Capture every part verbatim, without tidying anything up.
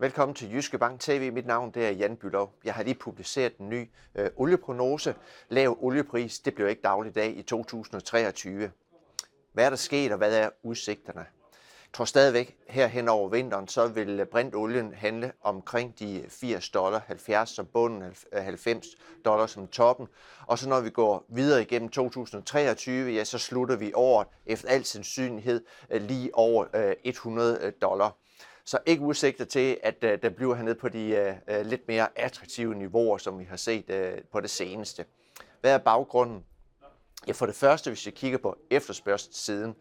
Velkommen til Jyske Bank T V. Mit navn det er Jan Bylov. Jeg har lige publiceret en ny øh, olieprognose. Lav oliepris, det blev ikke dagligdag i to tusind og treogtyve. Hvad er der sket, og hvad er udsigterne? Jeg tror stadigvæk, her hen over vinteren, så vil Brent-olien handle omkring de firs dollar, halvfjerds som bunden, halvfems dollar som toppen. Og så når vi går videre igennem to tusind og treogtyve, ja, så slutter vi året efter al sandsynlighed lige over øh, hundrede dollar. Så ikke udsigter til, at øh, den bliver hernede på de øh, lidt mere attraktive niveauer, som vi har set øh, på det seneste. Hvad er baggrunden? Ja, for det første, hvis vi kigger på efterspørgselssiden,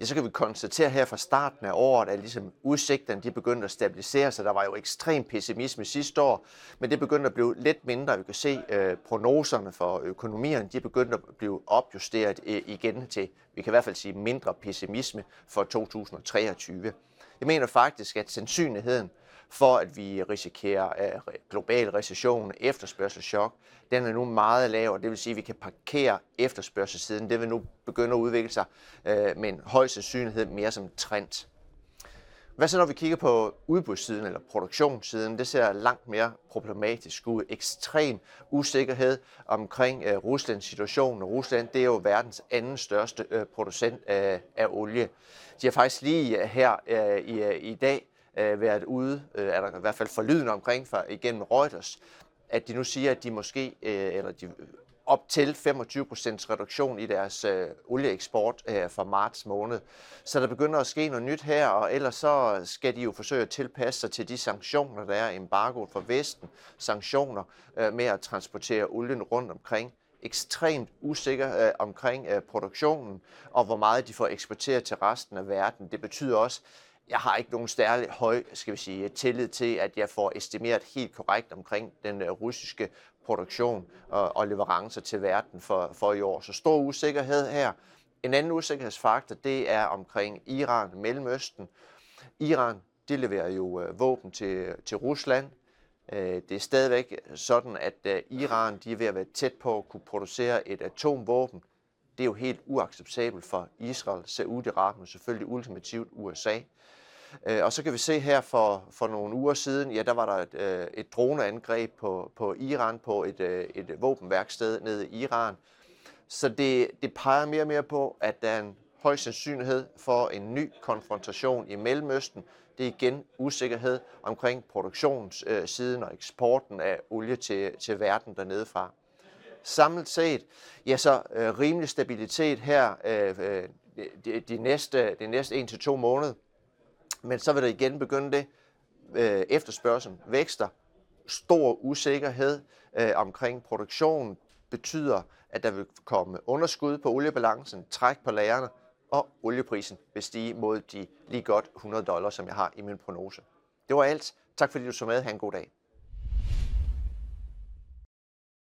ja, så kan vi konstatere her fra starten af året, at ligesom udsigterne de begyndte at stabilisere sig. Der var jo ekstrem pessimisme sidste år, men det begyndte at blive lidt mindre. Vi kan se øh, prognoserne for økonomierne, de begyndte at blive opjusteret øh, igen til, vi kan i hvert fald sige, mindre pessimisme for to tusind og treogtyve. Jeg mener faktisk, at sandsynligheden for, at vi risikerer global recession, efterspørgselschok, den er nu meget lav, og det vil sige, at vi kan parkere efterspørgselssiden. Det vil nu begynde at udvikle sig med en høj sandsynlighed mere som trend. Hvad så når vi kigger på udbudssiden eller produktionssiden? Det ser langt mere problematisk ud. Ekstrem usikkerhed omkring øh, Ruslands situation. Rusland det er jo verdens anden største øh, producent øh, af olie. De har faktisk lige her øh, i, øh, i dag øh, været ude, øh, er der i hvert fald forlydende omkring fra, igennem Reuters, at de nu siger, at de måske øh, eller de, op til femogtyve procent reduktion i deres øh, olieeksport øh, fra marts måned. Så der begynder at ske noget nyt her, og ellers så skal de jo forsøge at tilpasse sig til de sanktioner, der er embargoet fra Vesten, sanktioner øh, med at transportere olien rundt omkring. Ekstremt usikker øh, omkring øh, produktionen, og hvor meget de får eksporteret til resten af verden. Det betyder også, jeg har ikke nogen stærlig høj, skal vi sige, tillid til, at jeg får estimeret helt korrekt omkring den russiske produktion og leverancer til verden for, for i år. Så stor usikkerhed her. En anden usikkerhedsfaktor, det er omkring Iran, Mellemøsten. Iran, de leverer jo våben til, til Rusland. Det er stadigvæk sådan, at Iran, de er ved at være tæt på at kunne producere et atomvåben. Det er jo helt uacceptabelt for Israel, Saudi-Arabien og selvfølgelig ultimativt U S A. Og så kan vi se her for, for nogle uger siden, ja, der var der et, et droneangreb på, på Iran, på et, et våbenværksted nede i Iran. Så det, det peger mere og mere på, at der er en høj sandsynlighed for en ny konfrontation i Mellemøsten. Det er igen usikkerhed omkring produktionssiden og eksporten af olie til, til verden dernede fra. Samlet set, ja, så øh, rimelig stabilitet her øh, de, de næste, de næste en til to måneder, men så vil der igen begynde det. Øh, efterspørgselen vækster, stor usikkerhed øh, omkring produktionen betyder, at der vil komme underskud på oliebalancen, træk på lagrene, og olieprisen vil stige mod de lige godt hundrede dollar, som jeg har i min prognose. Det var alt. Tak fordi du så med. Ha' en god dag.